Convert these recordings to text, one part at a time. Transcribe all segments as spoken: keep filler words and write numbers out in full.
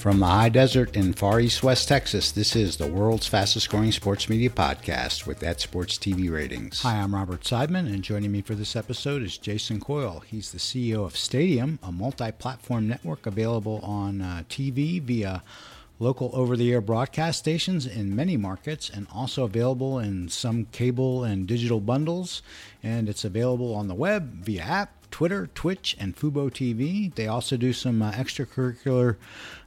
From the high desert in far east West Texas, this is the world's fastest scoring sports media podcast with At Sports T V ratings. Hi, I'm Robert Seidman, and joining me for this episode is Jason Coyle. He's the C E O of Stadium, a multi-platform network available on uh, T V via local over-the-air broadcast stations in many markets and also available in some cable and digital bundles. And it's available on the web via app, Twitter, Twitch, and FuboTV. They also do some uh, extracurricular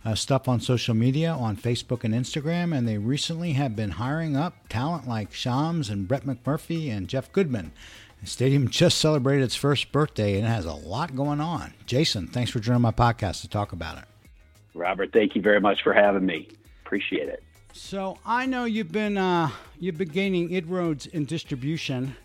uh, stuff on social media, on Facebook and Instagram, and they recently have been hiring up talent like Shams and Brett McMurphy and Jeff Goodman. The Stadium just celebrated its first birthday, and it has a lot going on. Jason, thanks for joining my podcast to talk about it. Robert, thank you very much for having me. Appreciate it. So I know you've been uh, you've been gaining inroads in distribution,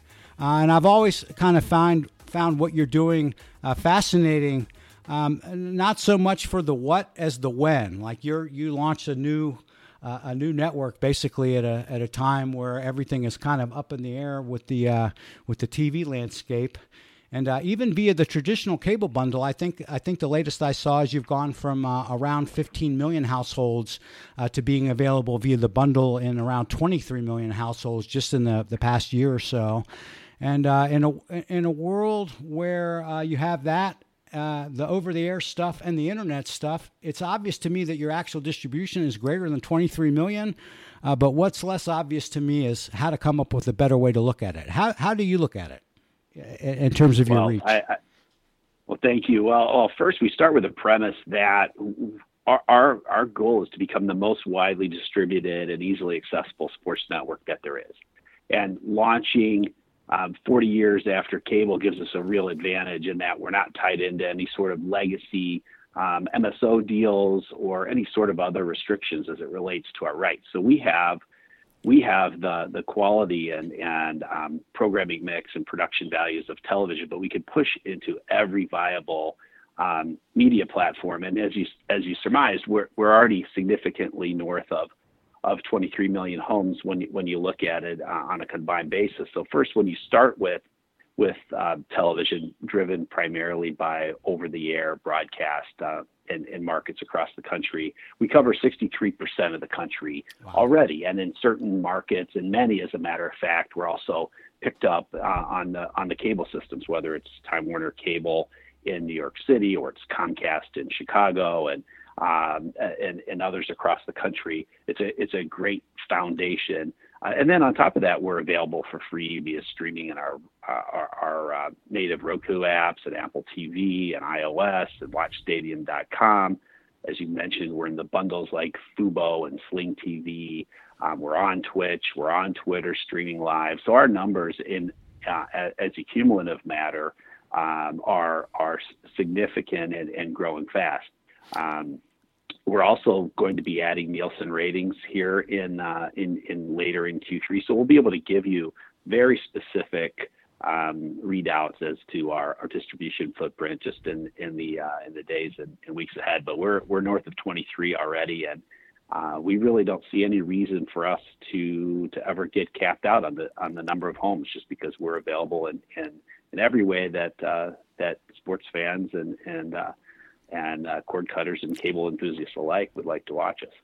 uh, and I've always kind of found. found what you're doing uh, fascinating, um, not so much for the what as the when. Like you're you launched a new uh, a new network basically at a at a time where everything is kind of up in the air with the uh, with the T V landscape, and uh, even via the traditional cable bundle. I think I think the latest I saw is you've gone from uh, around fifteen million households uh, to being available via the bundle in around twenty-three million households just in the the past year or so. And uh, in a in a world where uh, you have that, uh, the over-the-air stuff and the internet stuff, it's obvious to me that your actual distribution is greater than twenty-three million. Uh, but what's less obvious to me is how to come up with a better way to look at it. How how do you look at it in, in terms of well, your reach? I, I, well, thank you. Well, well, first we start with the premise that our, our our goal is to become the most widely distributed and easily accessible sports network that there is, and launching Um, forty years after cable gives us a real advantage in that we're not tied into any sort of legacy um, M S O deals or any sort of other restrictions as it relates to our rights. So we have we have the the quality and and um, programming mix and production values of television, but we can push into every viable um, media platform. And as you as you surmised, we're we're already significantly north of. of twenty-three million homes when you, when you look at it uh, on a combined basis. So first, when you start with with uh, television driven primarily by over-the-air broadcast uh, in, in markets across the country, we cover sixty-three percent of the country wow. already. And in certain markets, and many, as a matter of fact, we're also picked up uh, on the on the cable systems, whether it's Time Warner Cable in New York City or it's Comcast in Chicago and Um, and, and others across the country. It's a it's a great foundation. Uh, and then on top of that, we're available for free via streaming in our our, our uh, native Roku apps and Apple T V and iOS and Watch Stadium dot com. As you mentioned, we're in the bundles like Fubo and Sling T V. Um, we're on Twitch. We're on Twitter streaming live. So our numbers in uh, as a cumulative matter um, are are significant and, and growing fast. Um, We're also going to be adding Nielsen ratings here in, uh, in in later in Q three, so we'll be able to give you very specific um, readouts as to our, our distribution footprint just in in the uh, in the days and, and weeks ahead. But we're we're north of twenty-three already, and uh, we really don't see any reason for us to to ever get capped out on the on the number of homes, just because we're available in in, in every way that uh, that sports fans and and uh, and uh, cord cutters and cable enthusiasts alike would like to watch us.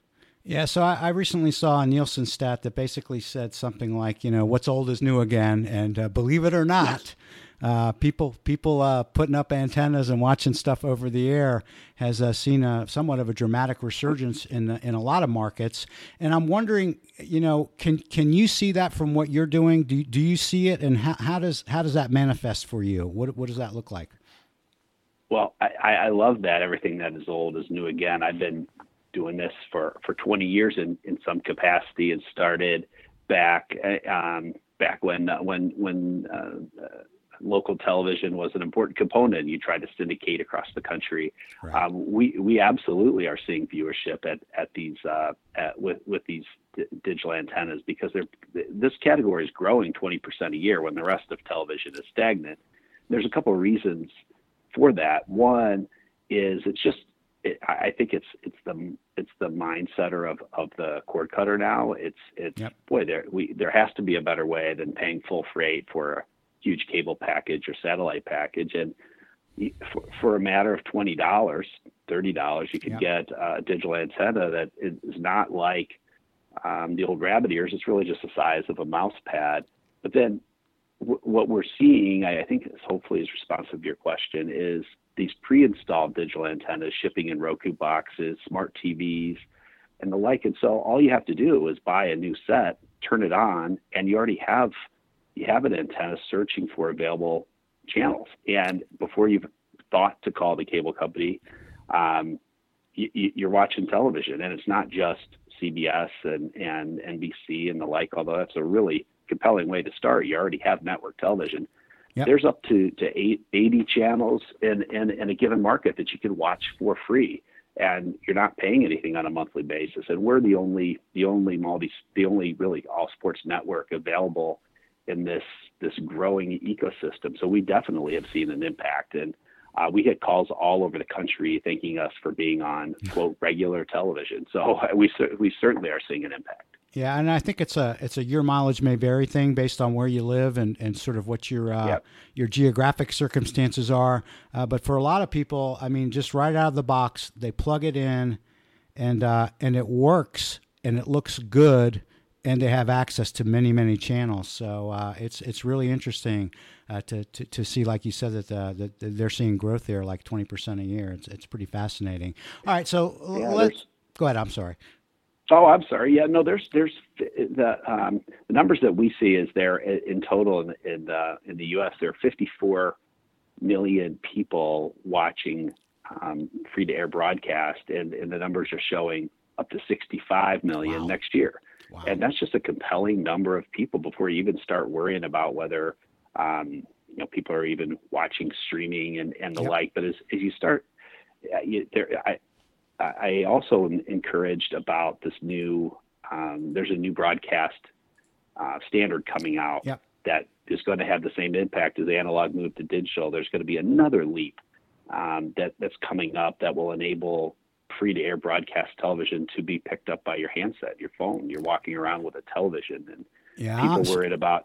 Yeah, so I, I recently saw a Nielsen stat that basically said something like, you know, what's old is new again, and uh, believe it or not, yes. uh, people people uh, putting up antennas and watching stuff over the air has uh, seen a, somewhat of a dramatic resurgence in the, in a lot of markets. And I'm wondering, you know, can can you see that from what you're doing? Do do you see it, and how, how does how does that manifest for you? What what does that look like? Well, I, I love that. Everything that is old is new again. I've been doing this for, for twenty years in, in some capacity, and started back um, back when uh, when when uh, uh, local television was an important component. You tried to syndicate across the country. Right. Um, we we absolutely are seeing viewership at at these uh, at, with with these d- digital antennas, because they're this category is growing twenty percent a year when the rest of television is stagnant. There's a couple of reasons for that. One is it's just it, I think it's it's the it's the mindsetter of, of the cord cutter now. It's it's yep. boy there we there has to be a better way than paying full freight for a huge cable package or satellite package, and for, for a matter of twenty dollars thirty dollars, you could yeah. get a digital antenna that is not like um, the old rabbit ears. It's really just the size of a mouse pad. But then w- what we're seeing, I, I think is hopefully is responsive to your question, is these pre-installed digital antennas shipping in Roku boxes, smart T Vs, and the like. And so all you have to do is buy a new set, turn it on, and you already have you have an antenna searching for available channels. And before you've thought to call the cable company, um, you, you're watching television. And it's not just C B S and, and N B C and the like, although that's a really compelling way to start. You already have network television. Yep. There's up to, to eight, eighty channels in, in, in a given market that you can watch for free. And you're not paying anything on a monthly basis. And we're the only, the only multi, the only really all sports network available in this, this growing ecosystem. So we definitely have seen an impact, and uh, we get calls all over the country thanking us for being on quote regular television. So we, we certainly are seeing an impact. Yeah. And I think it's a, it's a, your mileage may vary thing based on where you live and, and sort of what your, uh, yep. your geographic circumstances are. Uh, but for a lot of people, I mean, just right out of the box, they plug it in and, uh, and it works and it looks good, and they have access to many, many channels. So uh, it's, it's really interesting uh, to, to, to see, like you said, that, uh, that they're seeing growth there, like twenty percent a year. It's, it's pretty fascinating. All right. So yeah, let's go ahead. I'm sorry. Oh, I'm sorry. Yeah, no, there's, there's the, um, the numbers that we see is there in total in, in, uh, in the U S, there are fifty-four million people watching um, free to air broadcast. And, and the numbers are showing up to sixty-five million wow. next year. Wow. And that's just a compelling number of people before you even start worrying about whether, um, you know, people are even watching streaming and, and the yep. like. But as, as you start, uh, you, there, I, I also am encouraged about this new, um, there's a new broadcast uh, standard coming out yep. that is going to have the same impact as the analog move to digital. There's going to be another leap um, that, that's coming up that will enable free-to-air broadcast television to be picked up by your handset, your phone. You're walking around with a television, and yeah, people worried about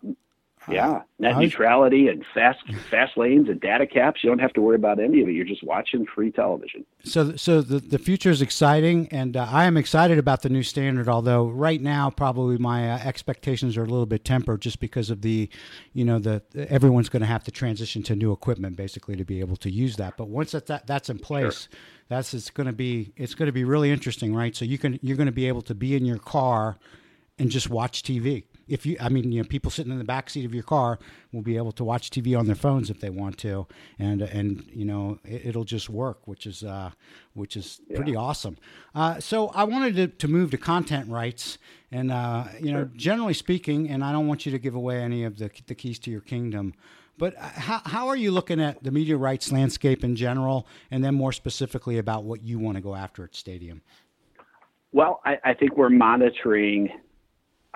yeah uh, net was, neutrality and fast fast lanes and data caps. You don't have to worry about any of it. You're just watching free television. So, so the the future is exciting, and uh, I am excited about the new standard. Although right now, probably my uh, expectations are a little bit tempered, just because of the, you know, the everyone's going to have to transition to new equipment basically to be able to use that. But once that, that that's in place. Sure. That's it's going to be it's going to be really interesting, right? So you can you're going to be able to be in your car and just watch T V. If you, I mean, you know, people sitting in the back seat of your car will be able to watch T V on their phones if they want to, and and you know it, it'll just work, which is uh, which is yeah. pretty awesome. Uh, so I wanted to, to move to content rights, and uh, you sure. know, generally speaking, and I don't want you to give away any of the the keys to your kingdom. But how how are you looking at the media rights landscape in general, and then more specifically about what you want to go after at Stadium? Well, I, I think we're monitoring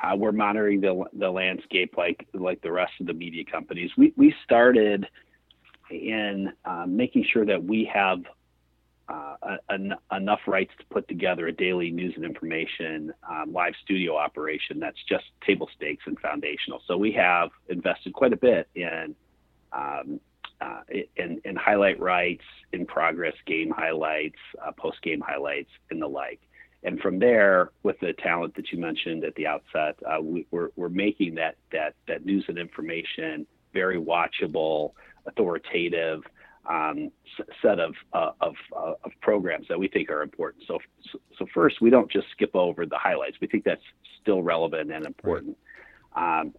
uh, we're monitoring the the landscape like like the rest of the media companies. We we started in uh, making sure that we have uh, en- enough rights to put together a daily news and information um, live studio operation that's just table stakes and foundational. So we have invested quite a bit in. Um, uh, and, and highlight rights, in progress game highlights, uh, post game highlights, and the like. And from there, with the talent that you mentioned at the outset, uh, we, we're we're making that that that news and information very watchable, authoritative um, set of uh, of uh, of programs that we think are important. So so first, we don't just skip over the highlights. We think that's still relevant and important. Right. Um,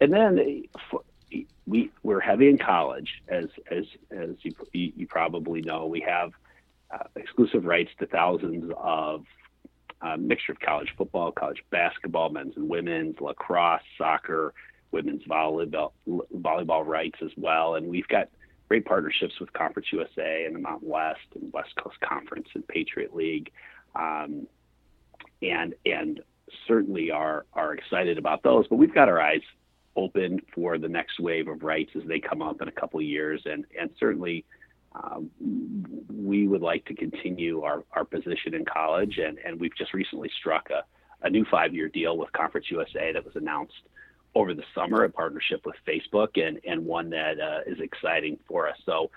and then. For, We we're heavy in college, as as as you you probably know. We have uh, exclusive rights to thousands of uh, mixture of college football, college basketball, men's and women's, lacrosse, soccer, women's volleyball volleyball rights as well. And we've got great partnerships with Conference U S A and the Mountain West and West Coast Conference and Patriot League, um, and and certainly are are excited about those. But we've got our eyes open for the next wave of rights as they come up in a couple of years, and and certainly um, we would like to continue our, our position in college, and, and we've just recently struck a, a new five-year deal with Conference U S A that was announced over the summer in partnership with Facebook, and and one that uh, is exciting for us. So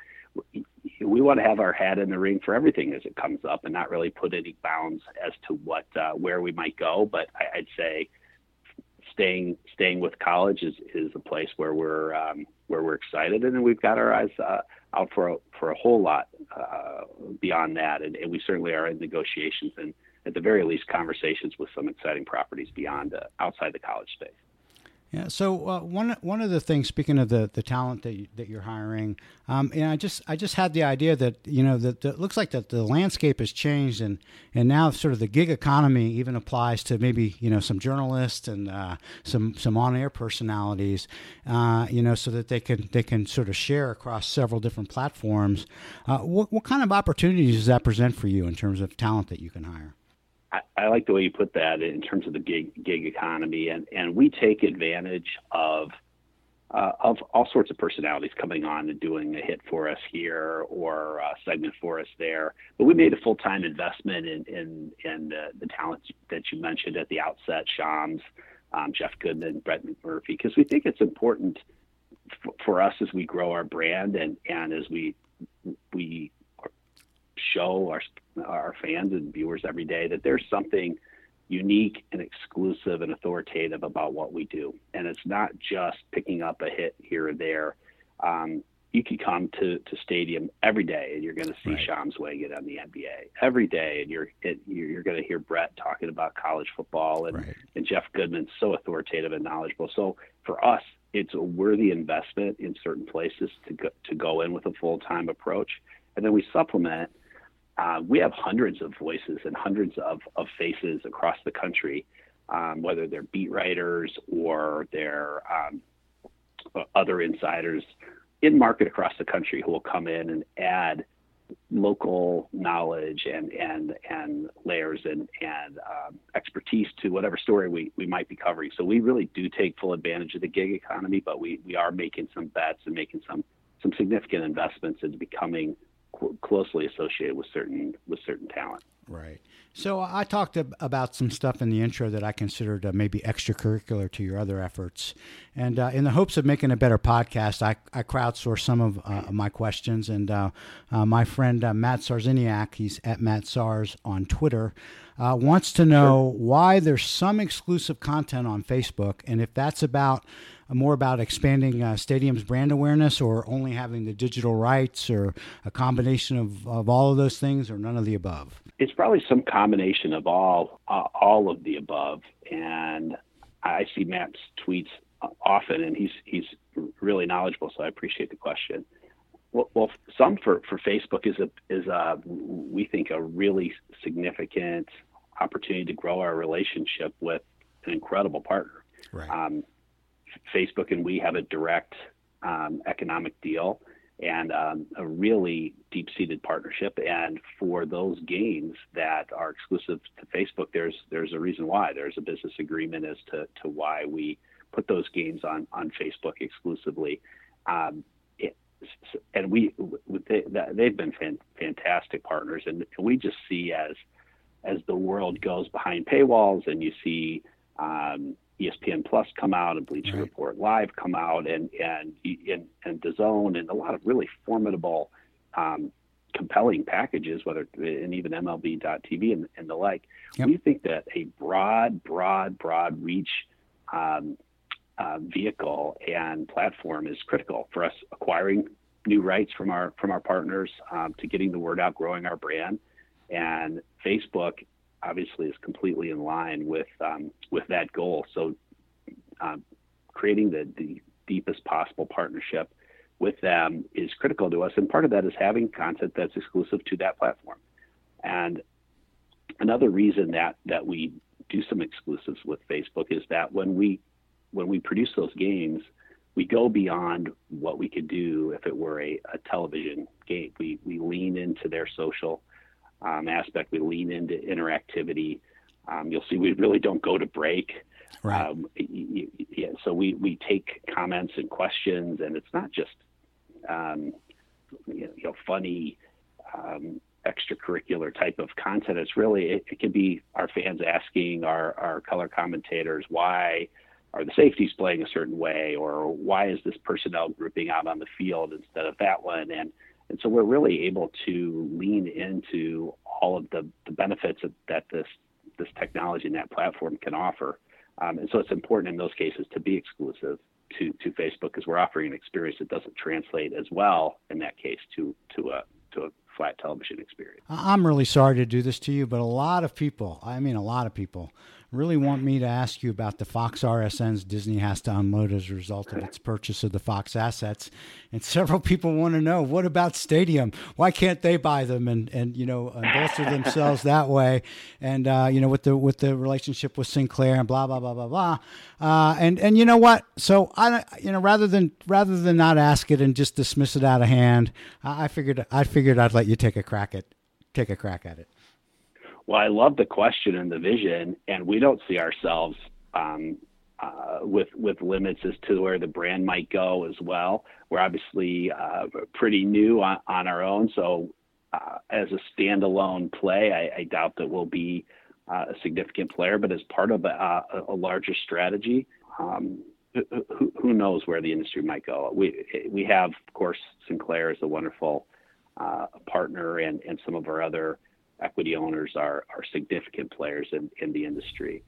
we want to have our hat in the ring for everything as it comes up and not really put any bounds as to what, uh, where we might go. But I, I'd say staying, staying with college is, is a place where we're, um, where we're excited. And then we've got our eyes uh, out for a, for a whole lot uh, beyond that. And, and we certainly are in negotiations and at the very least conversations with some exciting properties beyond, uh, outside the college space. Yeah. So uh, one one of the things, speaking of the, the talent that you, that you're hiring, um, and I just I just had the idea that you know that it looks like that the landscape has changed, and and now sort of the gig economy even applies to maybe you know some journalists and uh, some some on air personalities, uh, you know, so that they can they can sort of share across several different platforms. Uh, what what kind of opportunities does that present for you in terms of talent that you can hire? I like the way you put that in terms of the gig, gig economy, and, and we take advantage of uh, of all sorts of personalities coming on and doing a hit for us here or a segment for us there. But we made a full-time investment in in, in the, the talents that you mentioned at the outset, Shams, um, Jeff Goodman, Brett McMurphy, because we think it's important f- for us as we grow our brand and, and as we we show our our fans and viewers every day that there's something unique and exclusive and authoritative about what we do. And it's not just picking up a hit here or there. Um, you can come to, to Stadium every day and you're going to see right. Shams weighing it on the N B A every day. And you're, it, you're going to hear Brett talking about college football and, right. and Jeff Goodman's so authoritative and knowledgeable. So for us, it's a worthy investment in certain places to go, to go in with a full-time approach. And then we supplement. Uh, we have hundreds of voices and hundreds of, of faces across the country, um, whether they're beat writers or they're um, other insiders in market across the country who will come in and add local knowledge and and and layers and, and um, expertise to whatever story we, we might be covering. So we really do take full advantage of the gig economy, but we, we are making some bets and making some, some significant investments into becoming closely associated with certain with certain talent. Right. So I talked about some stuff in the intro that I considered uh, maybe extracurricular to your other efforts. And uh, in the hopes of making a better podcast, I, I crowdsourced some of uh, my questions. And uh, uh, my friend uh, Matt Sarziniak, he's at Matt Sars on Twitter, uh, wants to know sure. why there's some exclusive content on Facebook and if that's about uh, more about expanding uh, Stadium's brand awareness or only having the digital rights or a combination of, of all of those things or none of the above. It's probably some combination of all uh, all of the above, and I see Matt's tweets often, and he's he's really knowledgeable, so I appreciate the question. Well, well some for, for Facebook is a is a we think a really significant opportunity to grow our relationship with an incredible partner. Right. Um, Facebook and we have a direct um, economic deal. And um, a really deep-seated partnership. And for those games that are exclusive to Facebook, there's there's a reason why. There's a business agreement as to, to why we put those games on, on Facebook exclusively. Um, it, and we they, they've been fan, fantastic partners. And we just see as as the world goes behind paywalls and you see um, E S P N Plus come out and Bleacher right. Report Live come out and and and, and DAZN and a lot of really formidable, um, compelling packages, whether and even M L B dot T V and, and the like. Yep. We think that a broad, broad, broad reach um, uh, vehicle and platform is critical for us acquiring new rights from our from our partners um, to getting the word out, growing our brand, and Facebook obviously is completely in line with um, with that goal. So um, creating the, the deepest possible partnership with them is critical to us. And part of that is having content that's exclusive to that platform. And another reason that, that we do some exclusives with Facebook is that when we when we produce those games, we go beyond what we could do if it were a, a television game. We, we lean into their social Um, aspect. We lean into interactivity. Um, you'll see we really don't go to break. Right. Um, yeah, so we, we take comments and questions, and it's not just um, you know, you know funny um, extracurricular type of content. It's really it, it can be our fans asking our, our color commentators why are the safeties playing a certain way, or why is this personnel grouping out on the field instead of that one, and And so we're really able to lean into all of the, the benefits of, that this this technology and that platform can offer. Um, and so it's important in those cases to be exclusive to, to Facebook, because we're offering an experience that doesn't translate as well in that case to to a to a flat television experience. I'm really sorry to do this to you, but a lot of people, I mean a lot of people, really want me to ask you about the Fox R S Ns Disney has to unload as a result of its purchase of the Fox assets. And several people want to know, what about Stadium? Why can't they buy them and, and you know, bolster themselves that way? And, uh, you know, with the with the relationship with Sinclair and blah, blah, blah, blah, blah. Uh, and, and you know what? So, I, you know, rather than rather than not ask it and just dismiss it out of hand, I, I figured I figured I'd let you take a crack at take a crack at it. Well, I love the question and the vision, and we don't see ourselves um, uh, with with limits as to where the brand might go as well. We're obviously uh, pretty new on, on our own, so uh, as a standalone play, I, I doubt that we'll be uh, a significant player, but as part of a, a, a larger strategy, um, who, who knows where the industry might go. We, we have, of course, Sinclair is a wonderful uh, partner, and, and some of our other equity owners are, are significant players in, in the industry.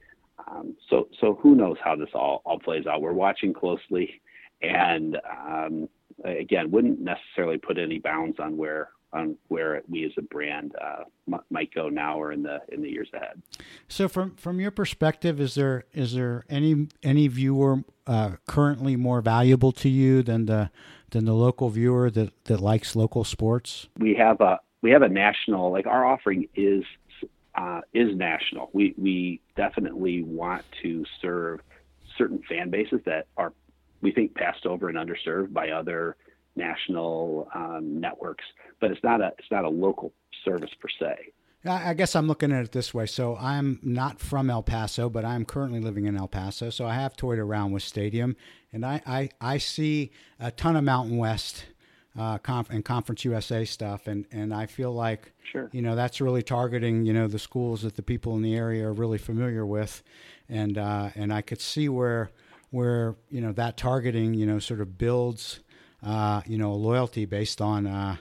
Um, so so who knows how this all, all plays out. We're watching closely, and um, again, wouldn't necessarily put any bounds on where on where we as a brand uh, m- might go now or in the in the years ahead. So from from your perspective, is there is there any any viewer uh, currently more valuable to you than the than the local viewer that, that likes local sports? We have a We have a national, like our offering is uh, is national. We we definitely want to serve certain fan bases that are, we think, passed over and underserved by other national um, networks. But it's not a it's not a local service per se. I guess I'm looking at it this way. So I'm not from El Paso, but I'm currently living in El Paso. So I have toyed around with Stadium, and I I, I see a ton of Mountain West Uh, conf- and Conference U S A stuff. And, and I feel like, sure, you know, that's really targeting, you know, the schools that the people in the area are really familiar with. And, uh, and I could see where, where, you know, that targeting, you know, sort of builds, uh, you know, a loyalty based on, uh,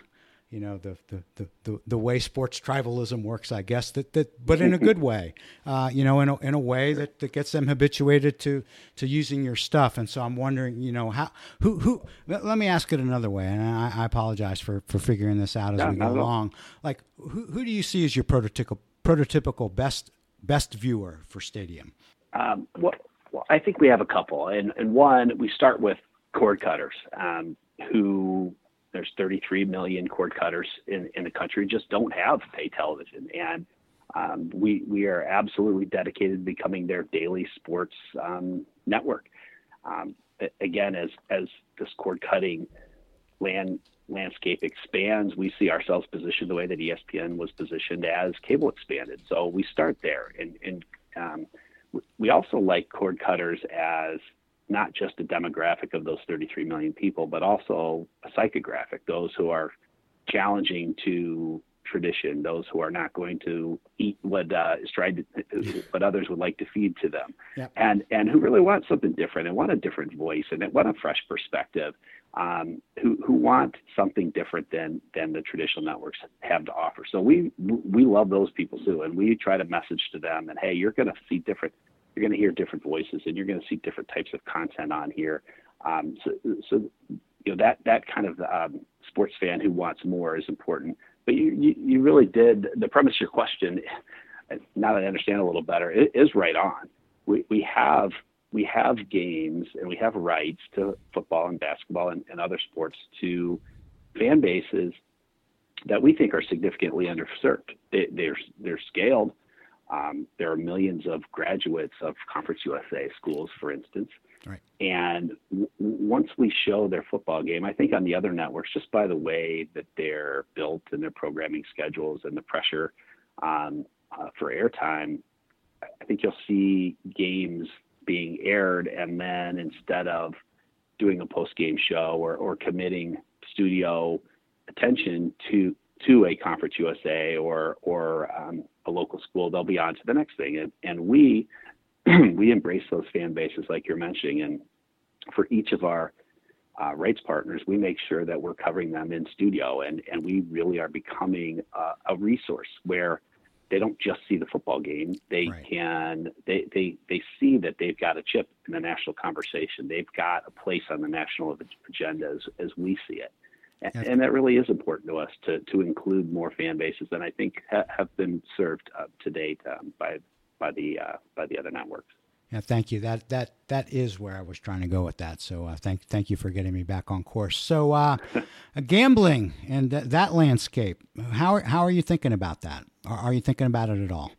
you know, the, the, the, the, the way sports tribalism works, I guess that, that, but in a good way, uh, you know, in a, in a way that, that gets them habituated to, to using your stuff. And so I'm wondering, you know, how, who, who, let me ask it another way. And I, I apologize for, for figuring this out as no, we go along. Like who, who do you see as your prototypical, prototypical best, best viewer for Stadium? Um, well, well, I think we have a couple, and, and one, we start with cord cutters, um, who, there's thirty-three million cord cutters in, in the country, just don't have pay television. And um, we we are absolutely dedicated to becoming their daily sports um, network. Um, again, as as this cord cutting land landscape expands, we see ourselves positioned the way that E S P N was positioned as cable expanded. So we start there. And, and um, we also like cord cutters as not just a demographic of those thirty-three million people, but also a psychographic, those who are challenging to tradition, those who are not going to eat what uh, is tried to, what others would like to feed to them, yep. and and who really want something different and want a different voice and want a fresh perspective, um, who who want something different than than the traditional networks have to offer. So we we love those people too, and we try to message to them that, hey, you're going to see different. You're going to hear different voices, and you're going to see different types of content on here. Um, so, so, you know, that that kind of um, sports fan who wants more is important. But you, you, you really did, the premise of your question, now that I understand a little better, it is right on. We we have we have games and we have rights to football and basketball and, and other sports to fan bases that we think are significantly underserved. They, they're they're scaled. Um, there are millions of graduates of Conference U S A schools, for instance. Right. And w- once we show their football game, I think on the other networks, just by the way that they're built and their programming schedules and the pressure um, uh, for airtime, I think you'll see games being aired. And then instead of doing a post-game show or, or committing studio attention to to a Conference U S A or or um, a local school, they'll be on to the next thing. And, and we we embrace those fan bases like you're mentioning. And for each of our uh, rights partners, we make sure that we're covering them in studio, and, and we really are becoming uh, a resource where they don't just see the football game. They right. can, they, they, they see that they've got a chip in the national conversation. They've got a place on the national agenda as, as we see it. And, and that really is important to us to, to include more fan bases than I think ha- have been served up to date um, by, by the, uh, by the other networks. Yeah, thank you. That that that is where I was trying to go with that. So uh, thank thank you for getting me back on course. So uh, gambling and th- that landscape. How how are you thinking about that? Are, are you thinking about it at all?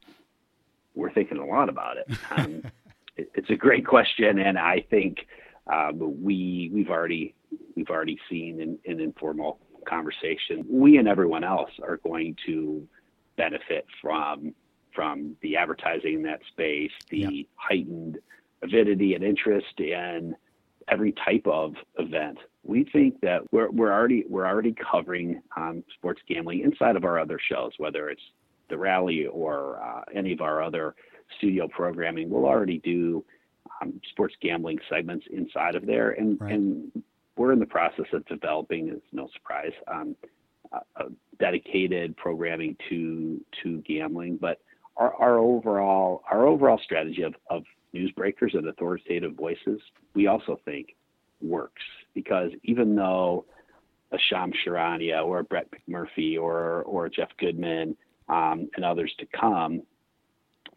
We're thinking a lot about it. Um, it it's a great question, and I think um, we we've already we've already seen in, in informal conversation. We and everyone else are going to benefit from. from the advertising in that space, the yep. heightened avidity and interest in every type of event. We think that we're we're already we're already covering um, sports gambling inside of our other shows, whether it's the rally or uh, any of our other studio programming. We'll already do um, sports gambling segments inside of there, and right. and we're in the process of developing. It's no surprise, um, uh, dedicated programming to to gambling, but. Our, our overall our overall strategy of, of newsbreakers and authoritative voices, we also think works, because even though a Shams Charania or a Brett McMurphy or or Jeff Goodman um, and others to come,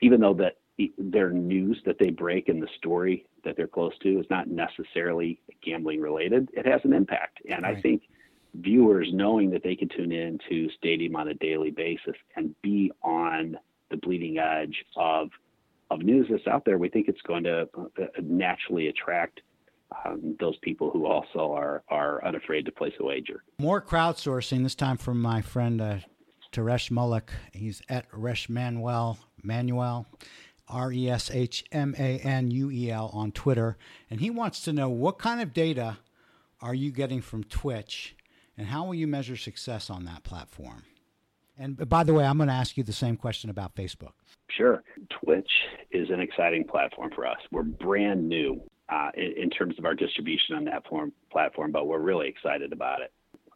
even though that their news that they break and the story that they're close to is not necessarily gambling related, it has an impact. And right. I think viewers knowing that they can tune in to Stadium on a daily basis and be on the bleeding edge of of news that's out there, we think it's going to naturally attract um, those people who also are are unafraid to place a wager. More crowdsourcing this time from my friend uh, Teresh Mullick. He's at Resh Manuel Manuel, R E S H M A N U E L on Twitter, and he wants to know what kind of data are you getting from Twitch, and how will you measure success on that platform? And by the way, I'm going to ask you the same question about Facebook. Sure. Twitch is an exciting platform for us. We're brand new uh, in, in terms of our distribution on that form, platform, but we're really excited about it.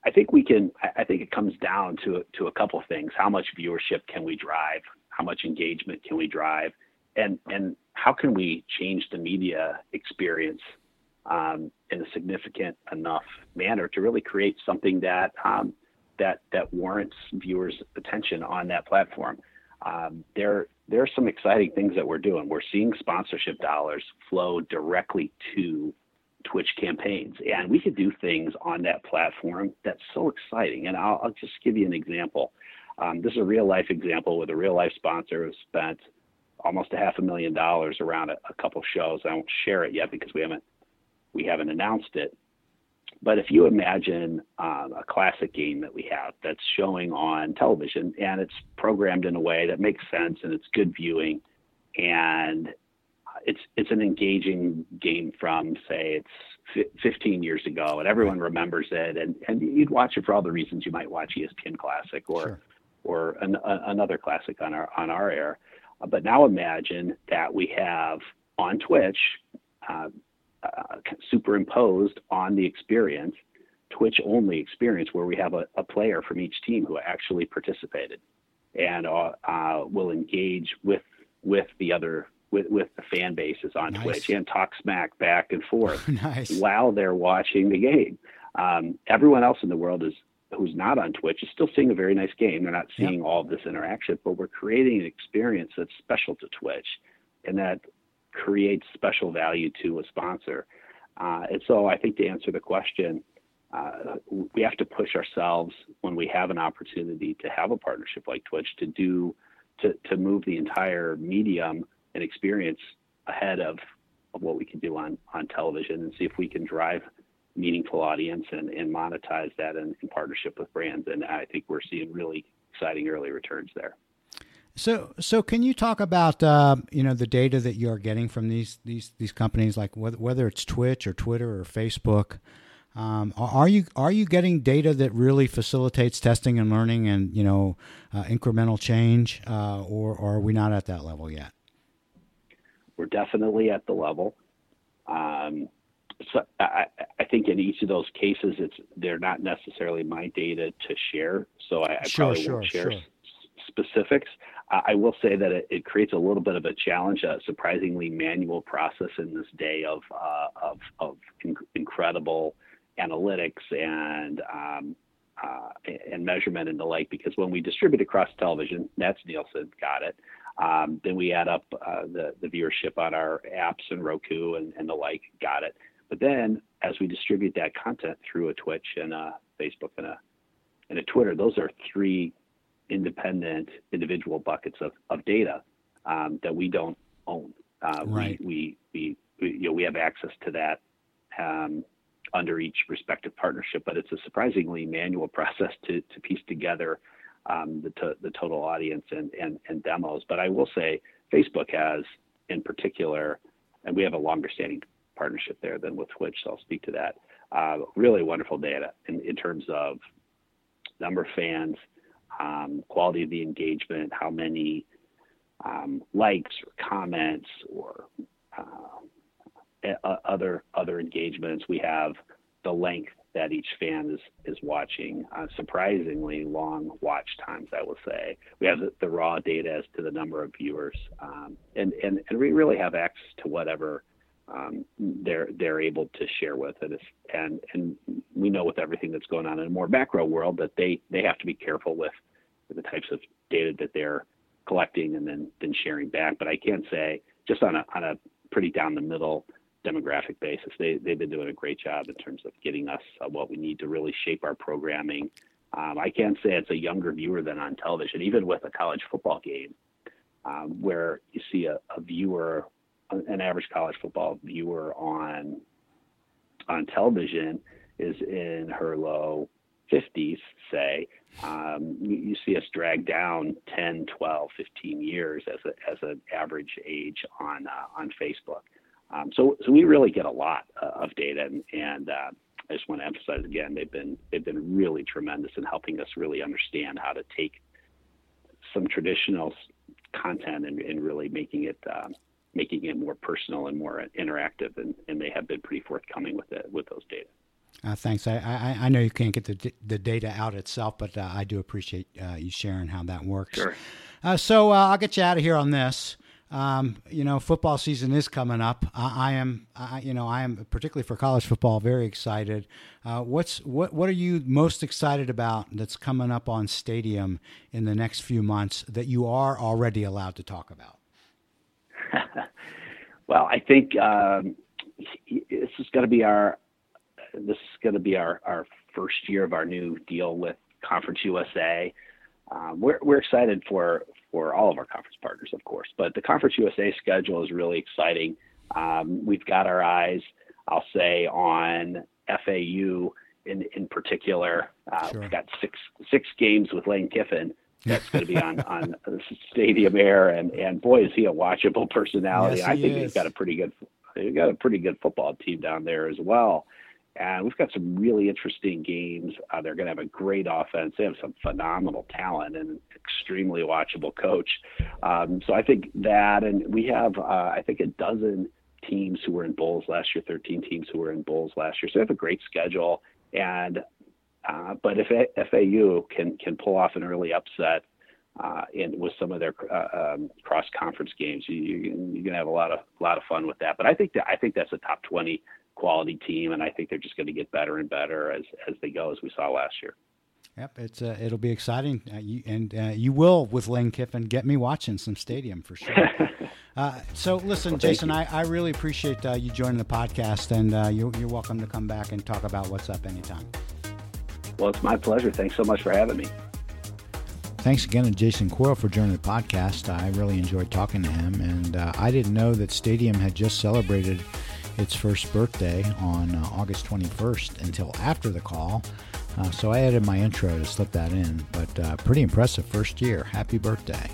I think we can. I think it comes down to to a couple things. How much viewership can we drive? How much engagement can we drive? And and how can we change the media experience um, in a significant enough manner to really create something that. Um, that that warrants viewers' attention on that platform. Um, there, there are some exciting things that we're doing. We're seeing sponsorship dollars flow directly to Twitch campaigns, and we could do things on that platform that's so exciting. And I'll, I'll just give you an example. Um, this is a real-life example with a real-life sponsor who spent almost a half a million dollars around a, a couple shows. I won't share it yet because we haven't we haven't announced it. But if you imagine um, a classic game that we have that's showing on television, and it's programmed in a way that makes sense, and it's good viewing, and it's it's an engaging game from, say, it's fifteen years ago, and everyone remembers it, and, and you'd watch it for all the reasons you might watch E S P N Classic or sure. or an, a, another classic on our on our air. Uh, but now imagine that we have on Twitch. Uh, Uh, superimposed on the experience, Twitch only experience, where we have a, a player from each team who actually participated and uh, uh, will engage with with the other with, with the fan bases on nice. Twitch and talk smack back and forth nice. While they're watching the game. Um, everyone else in the world is who's not on Twitch is still seeing a very nice game. They're not seeing yep. all of this interaction, but we're creating an experience that's special to Twitch, and that creates special value to a sponsor. Uh, and so I think to answer the question, uh, we have to push ourselves when we have an opportunity to have a partnership like Twitch to do, to, to move the entire medium and experience ahead of, of what we can do on, on television, and see if we can drive meaningful audience and, and monetize that in, in partnership with brands. And I think we're seeing really exciting early returns there. So, so can you talk about uh, you know the data that you are getting from these these these companies, like whether, whether it's Twitch or Twitter or Facebook? Um, are you are you getting data that really facilitates testing and learning and you know uh, incremental change, uh, or, or are we not at that level yet? We're definitely at the level. Um, so I, I think in each of those cases, it's they're not necessarily my data to share, so I, I sure, probably sure, won't share sure. specifics. I will say that it, it creates a little bit of a challenge, a surprisingly manual process in this day of uh, of, of inc- incredible analytics and um, uh, and measurement and the like. Because when we distribute across television, that's Nielsen, got it. Um, then we add up uh, the the viewership on our apps and Roku and, and the like, got it. But then as we distribute that content through a Twitch and a Facebook and a and a Twitter, those are three independent individual buckets of, of data um, that we don't own. Uh, right. We, we, we, you know, we have access to that um, under each respective partnership, but it's a surprisingly manual process to, to piece together um, the, to, the total audience and, and, and demos. But I will say Facebook has in particular, and we have a longer standing partnership there than with Twitch, so I'll speak to that. Uh, really wonderful data in, in terms of number of fans, Um, quality of the engagement, how many um, likes or comments or uh, other other engagements. We have the length that each fan is, is watching, uh, surprisingly long watch times, I will say. We have the, the raw data as to the number of viewers. Um, and, and, and we really have access to whatever um, they're they're able to share with it. And, and we know with everything that's going on in a more macro world that they, they have to be careful with the types of data that they're collecting and then, then sharing back. But I can say just on a, on a pretty down the middle demographic basis, they, they've been doing a great job in terms of getting us uh, what we need to really shape our programming. Um, I can say it's a younger viewer than on television, even with a college football game um, where you see a, a viewer, an average college football viewer on, on television is in her low fifties, say, um, you, you see us drag down ten, twelve, fifteen years as a, as an average age on, uh, on Facebook. Um, so, so we really get a lot uh, of data and, and uh, I just want to emphasize again, they've been, they've been really tremendous in helping us really understand how to take some traditional content and, and really making it, um, making it more personal and more interactive. And, and they have been pretty forthcoming with it, with those data. Uh, thanks. I, I I know you can't get the the data out itself, but uh, I do appreciate uh, you sharing how that works. Sure. Uh, so uh, I'll get you out of here on this. Um, you know, football season is coming up. I, I am, I, you know, I am particularly for college football very excited. Uh, what's what what are you most excited about that's coming up on Stadium in the next few months that you are already allowed to talk about? Well, I think um, this is going to be our. This is going to be our, our first year of our new deal with Conference U S A. Um, we're we're excited for, for all of our conference partners, of course, but the Conference U S A schedule is really exciting. Um, we've got our eyes, I'll say, on F A U in in particular. Uh, sure. We've got six six games with Lane Kiffin. That's going to be on, on Stadium Air, and, and boy, is he a watchable personality. Yes, I think is. he's got a pretty good he's got a pretty good football team down there as well. And we've got some really interesting games. Uh, they're going to have a great offense. They have some phenomenal talent and an extremely watchable coach. Um, so I think that, and we have, uh, I think, a dozen teams who were in bowls last year, thirteen teams who were in bowls last year. So they have a great schedule. And uh, but if F A U can can pull off an early upset uh, in with some of their uh, um, cross conference games, you, you're going to have a lot of a lot of fun with that. But I think that I think that's a top twenty quality team, and I think they're just going to get better and better as as they go, as we saw last year. Yep, it's uh, it'll be exciting, uh, you, and uh, you will with Lane Kiffin get me watching some Stadium for sure. uh, so listen, well, Jason, I, I really appreciate uh, you joining the podcast, and uh, you're, you're welcome to come back and talk about what's up anytime. Well, it's my pleasure. Thanks so much for having me. Thanks again to Jason Coyle for joining the podcast. I really enjoyed talking to him, and uh, I didn't know that Stadium had just celebrated its first birthday on uh, August twenty-first until after the call. Uh, so I added my intro to slip that in, but uh, pretty impressive first year. Happy birthday.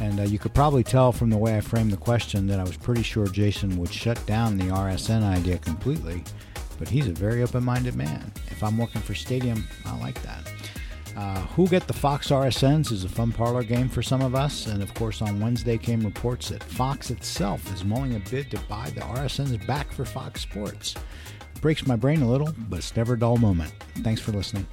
And uh, you could probably tell from the way I framed the question that I was pretty sure Jason would shut down the R S N idea completely, but he's a very open-minded man. If I'm working for Stadium, I like that. Uh, who get the Fox R S Ns is a fun parlor game for some of us. And of course, on Wednesday came reports that Fox itself is mulling a bid to buy the R S Ns back for Fox Sports. Breaks my brain a little, but it's never a dull moment. Thanks for listening.